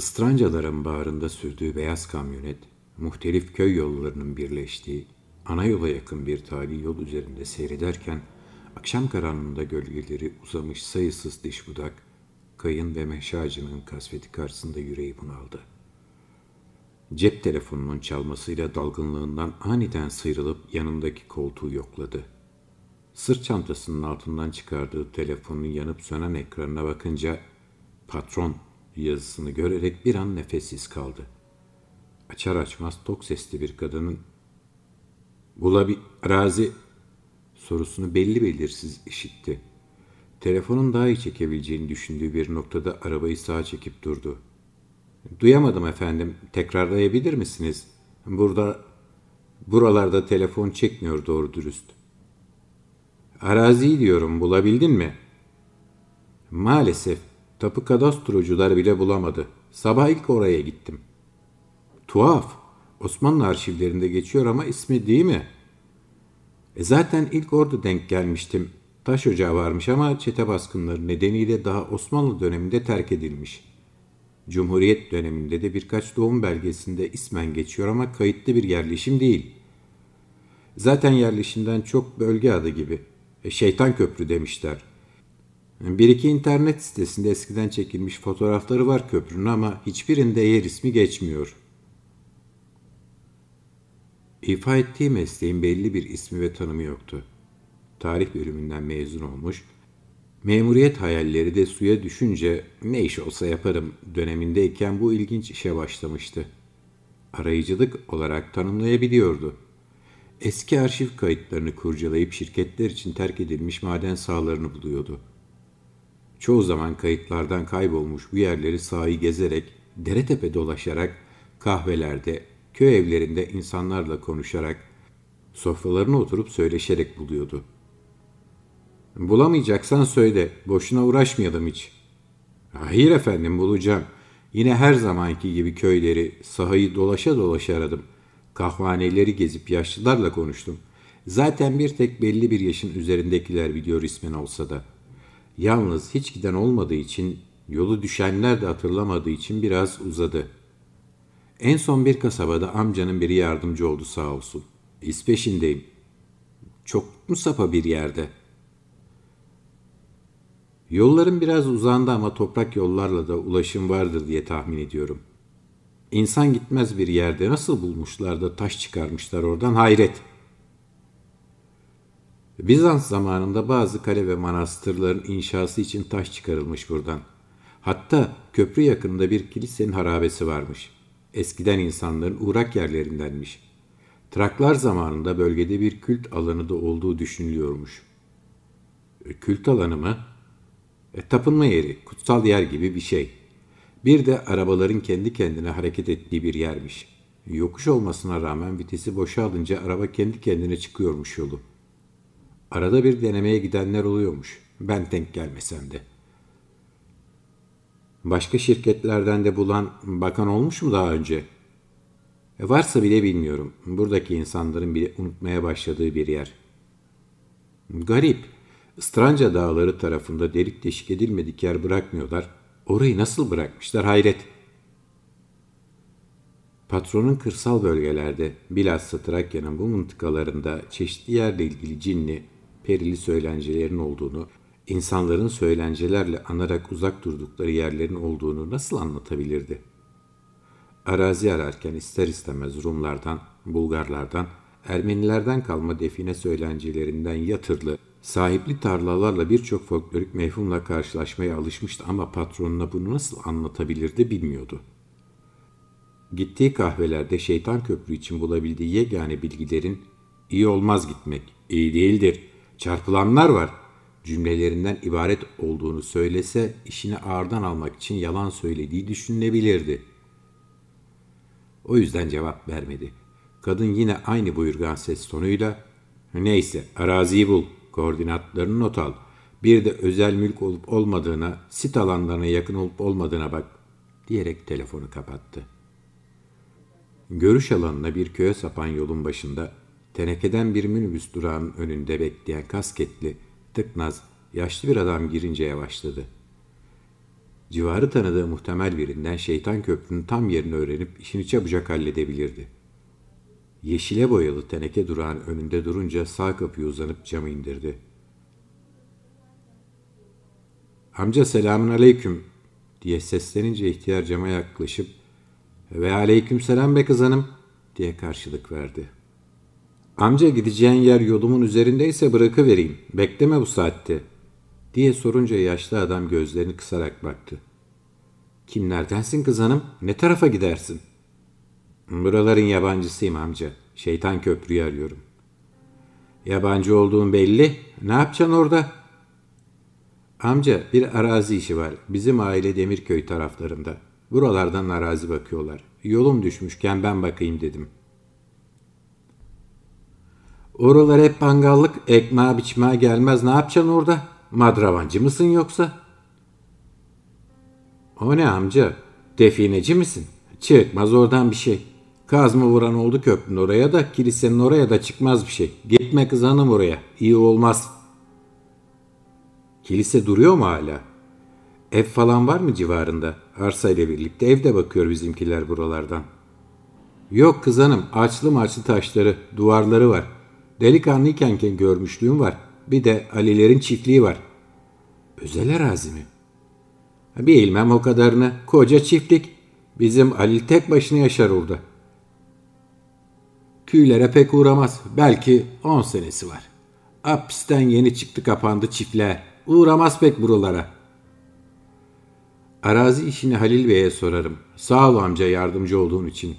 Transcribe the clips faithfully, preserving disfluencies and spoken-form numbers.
İstrancaların bağrında sürdüğü beyaz kamyonet, muhtelif köy yollarının birleştiği, ana yola yakın bir tali yol üzerinde seyrederken, akşam karanlığında gölgeleri uzamış sayısız diş budak, kayın ve meşe ağacının kasveti karşısında yüreği bunaldı. Cep telefonunun çalmasıyla dalgınlığından aniden sıyrılıp yanındaki koltuğu yokladı. Sırt çantasının altından çıkardığı telefonun yanıp sönen ekranına bakınca "Patron" yazısını görerek bir an nefessiz kaldı. Açar açmaz tok sesli bir kadının "Bulabi arazi" sorusunu belli belirsiz işitti. Telefonun daha iyi çekebileceğini düşündüğü bir noktada arabayı sağa çekip durdu. "Duyamadım efendim. Tekrarlayabilir misiniz? Burada, buralarda telefon çekmiyor doğru dürüst." "Araziyi diyorum, bulabildin mi?" "Maalesef. Tapu kadastrocular bile bulamadı. Sabah ilk oraya gittim." "Tuhaf. Osmanlı arşivlerinde geçiyor ama ismi değil mi?" E "Zaten ilk orada denk gelmiştim. Taş ocağı varmış ama çete baskınları nedeniyle daha Osmanlı döneminde terk edilmiş. Cumhuriyet döneminde de birkaç doğum belgesinde ismen geçiyor ama kayıtlı bir yerleşim değil. Zaten yerleşimden çok bölge adı gibi. E, Şeytan Köprü demişler. Bir iki internet sitesinde eskiden çekilmiş fotoğrafları var köprünün ama hiçbirinde yer ismi geçmiyor." İfa ettiği mesleğin belli bir ismi ve tanımı yoktu. Tarih bölümünden mezun olmuş, memuriyet hayalleri de suya düşünce ne iş olsa yaparım dönemindeyken bu ilginç işe başlamıştı. Arayıcılık olarak tanımlayabiliyordu. Eski arşiv kayıtlarını kurcalayıp şirketler için terk edilmiş maden sahalarını buluyordu. Çoğu zaman kayıtlardan kaybolmuş bu yerleri sahayı gezerek, dere tepe dolaşarak, kahvelerde, köy evlerinde insanlarla konuşarak, sofralarına oturup söyleşerek buluyordu. "Bulamayacaksan söyle, boşuna uğraşmayalım hiç." "Hayır efendim, bulacağım. Yine her zamanki gibi köyleri, sahayı dolaşa dolaşa aradım. Kahvaneleri gezip yaşlılarla konuştum. Zaten bir tek belli bir yaşın üzerindekiler biliyor ismen olsa da. Yalnız hiç giden olmadığı için, yolu düşenler de hatırlamadığı için biraz uzadı. En son bir kasabada amcanın biri yardımcı oldu sağ olsun. İz peşindeyim." "Çok mu sapa bir yerde?" "Yolların biraz uzağında ama toprak yollarla da ulaşım vardır diye tahmin ediyorum. İnsan gitmez bir yerde nasıl bulmuşlar da taş çıkarmışlar oradan, hayret." "Bizans zamanında bazı kale ve manastırların inşası için taş çıkarılmış buradan. Hatta köprü yakınında bir kilisenin harabesi varmış. Eskiden insanların uğrak yerlerindenmiş. Traklar zamanında bölgede bir kült alanı da olduğu düşünülüyormuş." E, "Kült alanı mı?" E, "Tapınma yeri, kutsal yer gibi bir şey. Bir de arabaların kendi kendine hareket ettiği bir yermiş. Yokuş olmasına rağmen vitesi boşa alınca araba kendi kendine çıkıyormuş yolu. Arada bir denemeye gidenler oluyormuş. Ben denk gelmesem de." "Başka şirketlerden de bulan, bakan olmuş mu daha önce?" E "Varsa bile bilmiyorum. Buradaki insanların bile unutmaya başladığı bir yer." "Garip. İstranca dağları tarafında delik deşik edilmedik yer bırakmıyorlar. Orayı nasıl bırakmışlar, hayret." Patronun kırsal bölgelerde, bilhassa Trakya'nın bu mıntıkalarında çeşitli yerle ilgili cinli, perili söylencelerin olduğunu, insanların söylencelerle anarak uzak durdukları yerlerin olduğunu nasıl anlatabilirdi? Arazi ararken ister istemez Rumlardan, Bulgarlardan, Ermenilerden kalma define söylencelerinden yatırlı, sahipli tarlalarla birçok folklorik mefhumla karşılaşmaya alışmıştı ama patronuna bunu nasıl anlatabilirdi bilmiyordu. Gittiği kahvelerde Şeytan Köprü için bulabildiği yegane bilgilerin "iyi olmaz gitmek, iyi değildir, çarpılanlar var" cümlelerinden ibaret olduğunu söylese işini ağırdan almak için yalan söylediği düşünülebilirdi. O yüzden cevap vermedi. Kadın yine aynı buyurgan ses tonuyla "Neyse, araziyi bul, koordinatlarını not al. Bir de özel mülk olup olmadığına, sit alanlarına yakın olup olmadığına bak" diyerek telefonu kapattı. Görüş alanına bir köye sapan yolun başında, tenekeden bir minibüs durağının önünde bekleyen kasketli, tıknaz, yaşlı bir adam girince yavaşladı. Civarı tanıdığı muhtemel birinden Şeytan Köprü'nün tam yerini öğrenip işini çabucak halledebilirdi. Yeşile boyalı teneke durağın önünde durunca sağ kapıyı uzanıp camı indirdi. "Amca selamünaleyküm" diye seslenince ihtiyar cama yaklaşıp "Ve aleykümselam be kız hanım" diye karşılık verdi. "Amca gideceğin yer yolumun üzerindeyse bırakıvereyim, bekleme bu saatte" diye sorunca yaşlı adam gözlerini kısarak baktı. "Kimlerdensin kız hanım, ne tarafa gidersin?" "Buraların yabancısıyım amca, Şeytan Köprü'yü arıyorum." "Yabancı olduğun belli, ne yapacaksın orada?" "Amca bir arazi işi var, bizim aile Demirköy taraflarında. Buralardan arazi bakıyorlar. Yolum düşmüşken ben bakayım dedim." "Oralar hep pangallık, ekmeğe biçmeye gelmez, ne yapacaksın orada? Madravancı mısın yoksa?" "O ne amca, defineci misin? Çıkmaz oradan bir şey. Kazma vuran oldu köprünün oraya da, kilisenin oraya da çıkmaz bir şey. Gitme kız hanım oraya, iyi olmaz." "Kilise duruyor mu hala? Ev falan var mı civarında? Arsa ile birlikte ev de bakıyor bizimkiler buralardan." "Yok kız hanım, açlı maçlı taşları, duvarları var. Delikanlıyken görmüşlüğüm var. Bir de Ali'lerin çiftliği var." "Özel arazi mi?" "Bilmem o kadarını. Koca çiftlik. Bizim Ali tek başına yaşar orada. Köylere pek uğramaz. Belki on senesi var. Hapisten yeni çıktı kapandı çiftliğe. Uğramaz pek buralara." "Arazi işini Halil Bey'e sorarım. Sağ ol amca yardımcı olduğun için."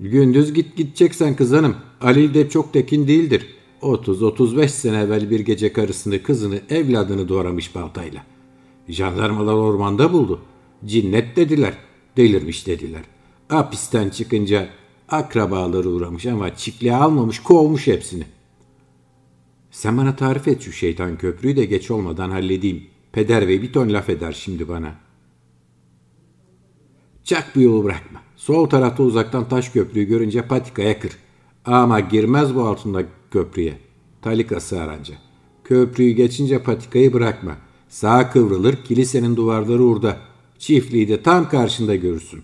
"Gündüz git gideceksen kız hanım. Halil de çok tekin değildir. otuz otuz beş sene evvel bir gece karısını, kızını, evladını doğramış baltayla. Jandarmalar ormanda buldu. Cinnet dediler, delirmiş dediler. Hapisten çıkınca akrabaları uğramış ama çiftliğe almamış, kovmuş hepsini." "Sen bana tarif et şu Şeytan Köprüyü de geç olmadan halledeyim. Peder Bey bir ton laf eder şimdi bana." "Çak bir yolu bırakma. Sol tarafta uzaktan taş köprüyü görünce patikaya kır. Ama girmez bu altında köprüye. Talikası aranca. Köprüyü geçince patikayı bırakma. Sağa kıvrılır, kilisenin duvarları orada. Çiftliği de tam karşında görürsün."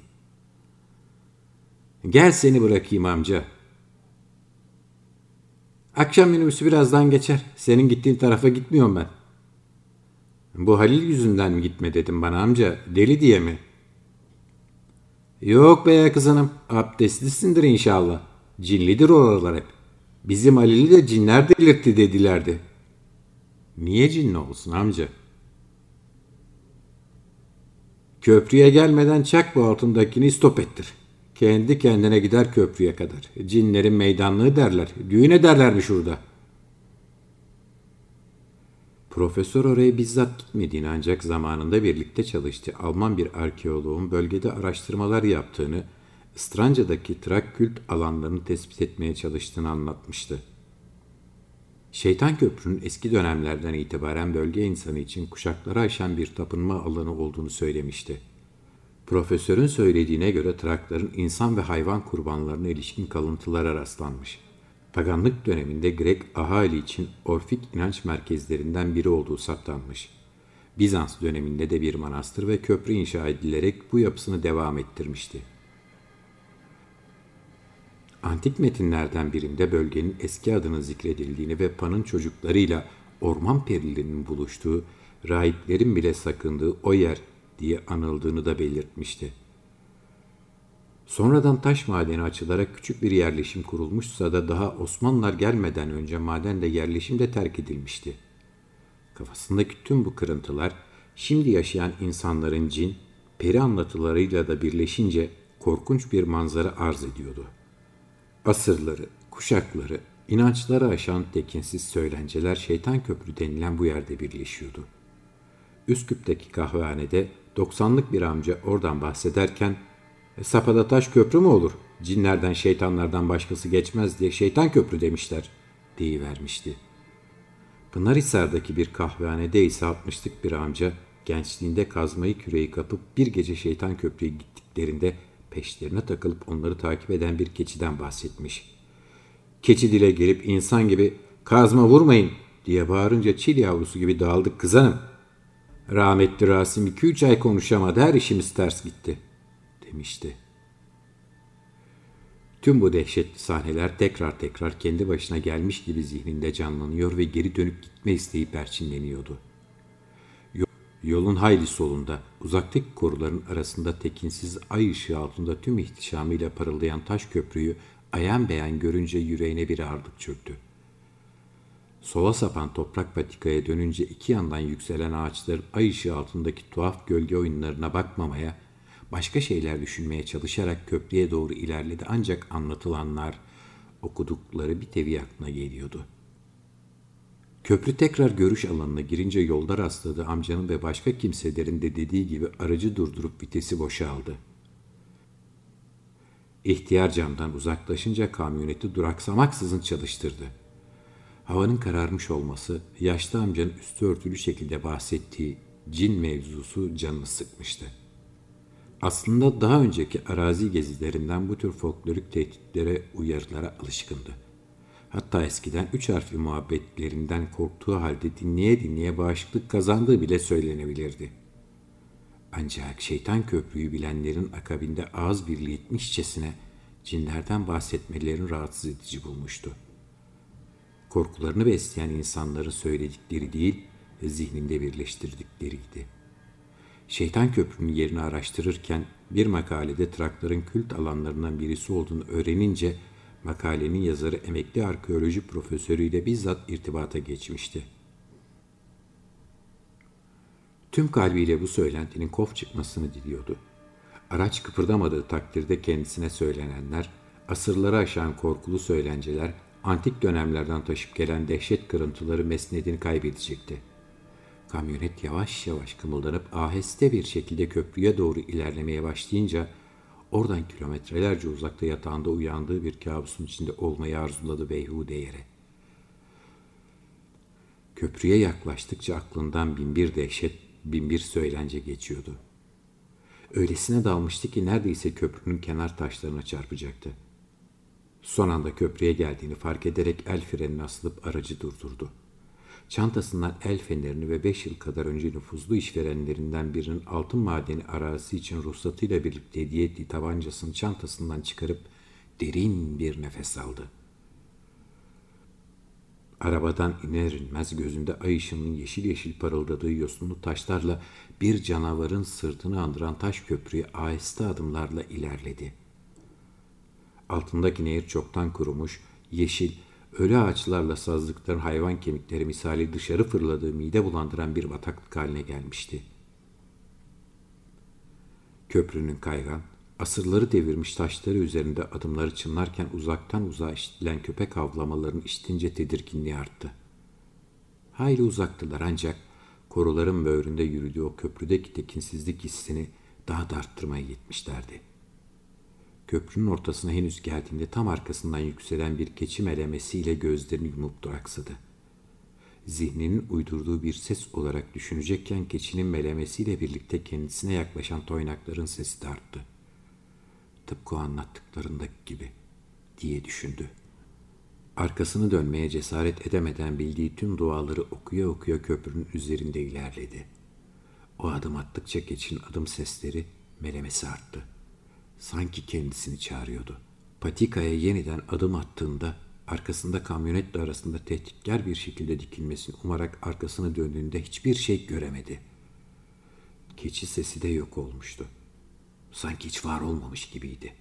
"Gel seni bırakayım amca." "Akşam minibüsü birazdan geçer. Senin gittiğin tarafa gitmiyorum ben." "Bu Halil yüzünden mi gitme dedim bana amca? Deli diye mi?" "Yok be ya kız hanım. Abdestlisindir inşallah. Cinlidir oralar hep. Bizim Halil'i de cinler delirtti dedilerdi." "Niye cinli olsun amca?" "Köprüye gelmeden çak bu altındakini stop ettir. Kendi kendine gider köprüye kadar. Cinlerin meydanlığı derler. Düğün ederlermiş orada." Profesör oraya bizzat gitmediğini ancak zamanında birlikte çalıştığı Alman bir arkeoloğun bölgede araştırmalar yaptığını, İstranca'daki Trak kült alanlarını tespit etmeye çalıştığını anlatmıştı. Şeytan Köprü'nün eski dönemlerden itibaren bölge insanı için kuşakları aşan bir tapınma alanı olduğunu söylemişti. Profesörün söylediğine göre Trakların insan ve hayvan kurbanlarına ilişkin kalıntılara rastlanmış. Paganlık döneminde Grek ahali için Orfik inanç merkezlerinden biri olduğu saptanmış. Bizans döneminde de bir manastır ve köprü inşa edilerek bu yapısını devam ettirmişti. Antik metinlerden birinde bölgenin eski adının zikredildiğini ve Pan'ın çocuklarıyla orman perilerinin buluştuğu, rahiplerin bile sakındığı o yer diye anıldığını da belirtmişti. Sonradan taş madeni açılarak küçük bir yerleşim kurulmuşsa da daha Osmanlılar gelmeden önce maden de yerleşim de terk edilmişti. Kafasındaki tüm bu kırıntılar şimdi yaşayan insanların cin, peri anlatılarıyla da birleşince korkunç bir manzara arz ediyordu. Asırları, kuşakları, inançları aşan tekinsiz söylenceler Şeytan Köprü denilen bu yerde birleşiyordu. Üsküp'teki kahvehanede doksanlık bir amca oradan bahsederken e, "Sapada taş köprü mü olur? Cinlerden, şeytanlardan başkası geçmez diye Şeytan Köprü demişler" deyivermişti. Pınarhisar'daki bir kahvehanede ise altmışlık bir amca gençliğinde kazmayı küreği kapıp bir gece Şeytan Köprü'ye gittiklerinde peşlerine takılıp onları takip eden bir keçiden bahsetmiş. Keçi dile gelip insan gibi "kazma vurmayın" diye bağırınca çil yavrusu gibi "dağıldık kız hanım. Rahmetli Rasim iki üç ay konuşamadı, her işimiz ters gitti demişti. Tüm bu dehşetli sahneler tekrar tekrar kendi başına gelmiş gibi zihninde canlanıyor ve geri dönüp gitme isteği perçinleniyordu. Yolun hayli solunda, uzaktaki koruların arasında tekinsiz ay ışığı altında tüm ihtişamıyla parıldayan taş köprüyü ayan beyan görünce yüreğine bir ağırlık çöktü. Sola sapan toprak patikaya dönünce iki yandan yükselen ağaçların ay ışığı altındaki tuhaf gölge oyunlarına bakmamaya, başka şeyler düşünmeye çalışarak köprüye doğru ilerledi, ancak anlatılanlar, okudukları bir tevi aklına geliyordu. Köprü tekrar görüş alanına girince yolda rastladığı amcanın ve başka kimselerin de dediği gibi aracı durdurup vitesi boşaldı. İhtiyar camdan uzaklaşınca kamyoneti duraksamaksızın çalıştırdı. Havanın kararmış olması, yaşlı amcanın üstü örtülü şekilde bahsettiği cin mevzusu canını sıkmıştı. Aslında daha önceki arazi gezilerinden bu tür folklorik tehditlere, uyarılara alışkındı. Hatta eskiden üç harfli muhabbetlerinden korktuğu halde dinleye dinleye bağışıklık kazandığı bile söylenebilirdi. Ancak Şeytan Köprüyü bilenlerin akabinde ağız birliği etmişçesine cinlerden bahsetmelerini rahatsız edici bulmuştu. Korkularını besleyen insanların söyledikleri değil, zihninde birleştirdikleriydi. Şeytan Köprü'nün yerini araştırırken bir makalede Trakların kült alanlarından birisi olduğunu öğrenince, makalenin yazarı emekli arkeoloji profesörüyle bizzat irtibata geçmişti. Tüm kalbiyle bu söylentinin kof çıkmasını diliyordu. Araç kıpırdamadığı takdirde kendisine söylenenler, asırları aşan korkulu söylenceler, antik dönemlerden taşıp gelen dehşet kırıntıları mesnedini kaybedecekti. Kamyonet yavaş yavaş kımıldanıp aheste bir şekilde köprüye doğru ilerlemeye başlayınca, oradan kilometrelerce uzakta yatağında uyandığı bir kabusun içinde olmayı arzuladı beyhude yere. Köprüye yaklaştıkça aklından binbir dehşet, binbir söylence geçiyordu. Öylesine dalmıştı ki neredeyse köprünün kenar taşlarına çarpacaktı. Son anda köprüye geldiğini fark ederek el frenine asılıp aracı durdurdu. Çantasından el fenerini ve beş yıl kadar önce nüfuzlu işverenlerinden birinin altın madeni arazisi için ruhsatıyla birlikte hediye ettiği tabancasını çantasından çıkarıp derin bir nefes aldı. Arabadan iner inmez gözünde ay ışığının yeşil yeşil parıldadığı yosunlu taşlarla bir canavarın sırtını andıran taş köprüye aheste adımlarla ilerledi. Altındaki nehir çoktan kurumuş, yeşil, ölü ağaçlarla sazlıkların hayvan kemikleri misali dışarı fırladığı mide bulandıran bir bataklık haline gelmişti. Köprünün kaygan, asırları devirmiş taşları üzerinde adımları çınlarken uzaktan uzağa işitilen köpek havlamalarını işitince tedirginliği arttı. Hayli uzaktılar, ancak koruların böğründe yürüdüğü o köprüdeki tekinsizlik hissini daha da arttırmaya yetmişlerdi. Köprünün ortasına henüz geldiğinde tam arkasından yükselen bir keçi melemesiyle gözlerini yumup duraksadı. Zihninin uydurduğu bir ses olarak düşünecekken keçinin melemesiyle birlikte kendisine yaklaşan toynakların sesi de arttı. Tıpkı anlattıklarındaki gibi diye düşündü. Arkasını dönmeye cesaret edemeden bildiği tüm duaları okuya okuya köprünün üzerinde ilerledi. O adım attıkça keçinin adım sesleri, melemesi arttı. Sanki kendisini çağırıyordu. Patikaya yeniden adım attığında arkasında kamyonetle arasında tehditkar bir şekilde dikilmesini umarak arkasını döndüğünde hiçbir şey göremedi. Keçi sesi de yok olmuştu. Sanki hiç var olmamış gibiydi.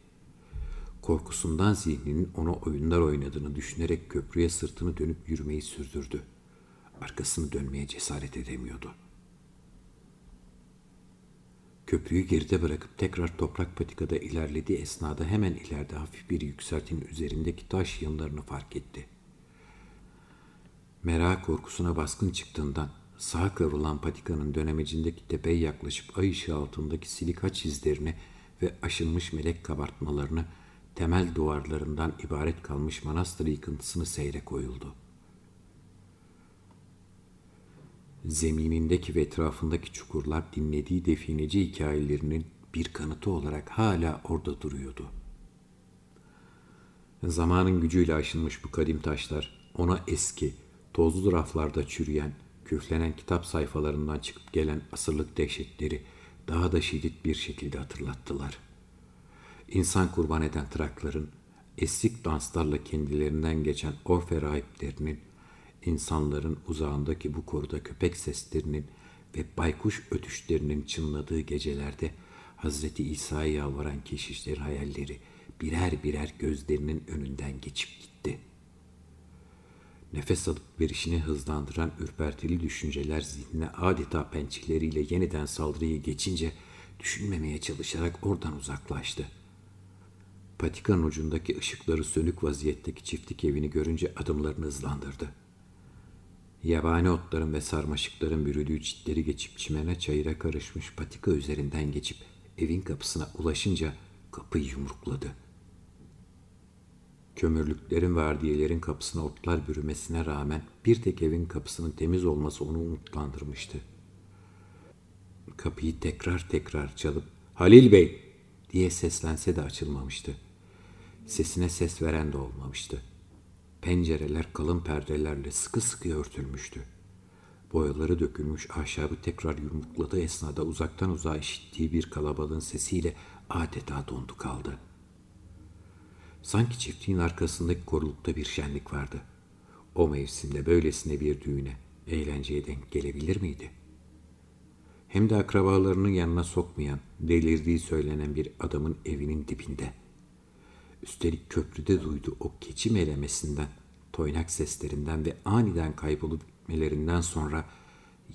Korkusundan zihninin ona oyunlar oynadığını düşünerek köprüye sırtını dönüp yürümeyi sürdürdü. Arkasını dönmeye cesaret edemiyordu. Köprüyü geride bırakıp tekrar toprak patikada ilerlediği esnada hemen ileride hafif bir yükseltinin üzerindeki taş yığınlarını fark etti. Merak korkusuna baskın çıktığından sağa kıvrılan patikanın dönemecindeki tepeye yaklaşıp ay ışığı altındaki silikaç izlerini ve aşınmış melek kabartmalarını, temel duvarlarından ibaret kalmış manastır yıkıntısını seyre koyuldu. Zeminindeki ve etrafındaki çukurlar dinlediği defineci hikayelerinin bir kanıtı olarak hala orada duruyordu. Zamanın gücüyle aşınmış bu kadim taşlar ona eski, tozlu raflarda çürüyen, küflenen kitap sayfalarından çıkıp gelen asırlık dehşetleri daha da şiddet bir şekilde hatırlattılar. İnsan kurban eden Trakların, esik danslarla kendilerinden geçen orfe rahiplerinin, insanların uzağındaki bu koruda köpek seslerinin ve baykuş ötüşlerinin çınladığı gecelerde Hz. İsa'ya yalvaran keşişlerin hayalleri birer birer gözlerinin önünden geçip gitti. Nefes alıp verişini hızlandıran ürpertili düşünceler zihnine adeta pençeleriyle yeniden saldırıya geçince düşünmemeye çalışarak oradan uzaklaştı. Patikanın ucundaki ışıkları sönük vaziyetteki çiftlik evini görünce adımlarını hızlandırdı. Yabani otların ve sarmaşıkların bürüdüğü çitleri geçip çimene çayıra karışmış patika üzerinden geçip evin kapısına ulaşınca kapıyı yumrukladı. Kömürlüklerin ve ardiyelerin kapısına otlar bürümesine rağmen bir tek evin kapısının temiz olması onu umutlandırmıştı. Kapıyı tekrar tekrar çalıp "Halil Bey!" diye seslense de açılmamıştı. Sesine ses veren de olmamıştı. Pencereler kalın perdelerle sıkı sıkı örtülmüştü. Boyaları dökülmüş ahşabı tekrar yumrukladığı esnada uzaktan uzağa işittiği bir kalabalığın sesiyle adeta dondu kaldı. Sanki çiftliğin arkasındaki korulukta bir şenlik vardı. O mevsimde böylesine bir düğüne, eğlenceye denk gelebilir miydi? Hem de akrabalarının yanına sokmayan, delirdiği söylenen bir adamın evinin dibinde. Üstelik köprüde duyduğu o keçi melemesinden, toynak seslerinden ve aniden kaybolup gitmelerinden sonra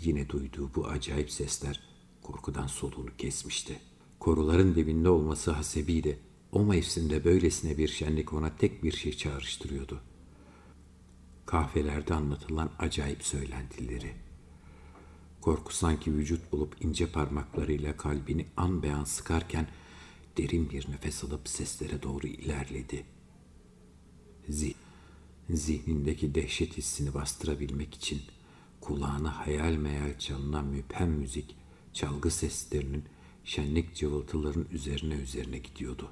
yine duyduğu bu acayip sesler korkudan soluğunu kesmişti. Koruların dibinde olması hasebiyle o mevsimde böylesine bir şenlik ona tek bir şey çağrıştırıyordu: kahvelerde anlatılan acayip söylentileri. Korku sanki vücut bulup ince parmaklarıyla kalbini an be an sıkarken derin bir nefes alıp seslere doğru ilerledi. Zih- Zihnindeki dehşet hissini bastırabilmek için kulağına hayal meyal çalınan müphem müzik, çalgı seslerinin, şenlik cıvıltıların üzerine üzerine gidiyordu.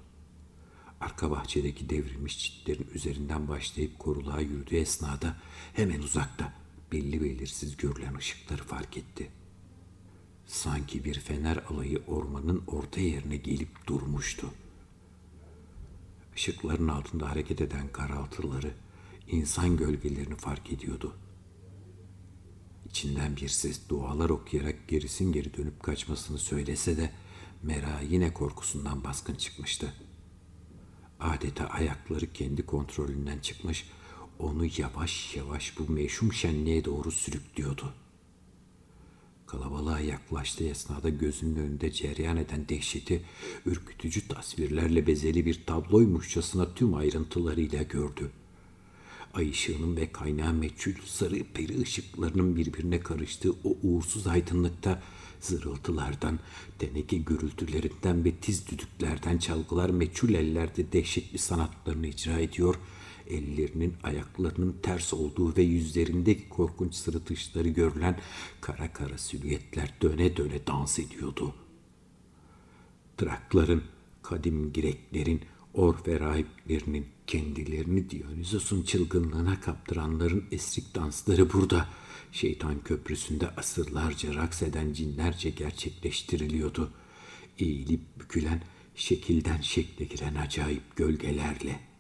Arka bahçedeki devrilmiş çitlerin üzerinden başlayıp koruluğa yürüdüğü esnada hemen uzakta belli belirsiz görülen ışıkları fark etti. Sanki bir fener alayı ormanın orta yerine gelip durmuştu. Işıkların altında hareket eden karaltıları, insan gölgelerini fark ediyordu. İçinden bir ses dualar okuyarak gerisin geri dönüp kaçmasını söylese de Mera yine korkusundan baskın çıkmıştı. Adeta ayakları kendi kontrolünden çıkmış, onu yavaş yavaş bu meşhum şenliğe doğru sürüklüyordu. Kalabalığa yaklaştığı esnada gözünün önünde cereyan eden dehşeti ürkütücü tasvirlerle bezeli bir tabloymuşçasına tüm ayrıntılarıyla gördü. Ay ışığının ve kaynağı meçhul sarı peri ışıklarının birbirine karıştığı o uğursuz aydınlıkta zırıltılardan, teneke gürültülerinden ve tiz düdüklerden çalgılar meçhul ellerde dehşetli sanatlarını icra ediyor, ellerinin, ayaklarının ters olduğu ve yüzlerindeki korkunç sırıtışları görülen kara kara silüetler döne döne dans ediyordu. Trakların, kadim Greklerin, orfe rahiplerinin, kendilerini Dionysos'un çılgınlığına kaptıranların esrik dansları burada, Şeytan Köprüsü'nde asırlarca raks eden cinlerce gerçekleştiriliyordu. Eğilip bükülen, şekilden şekle giren acayip gölgelerle.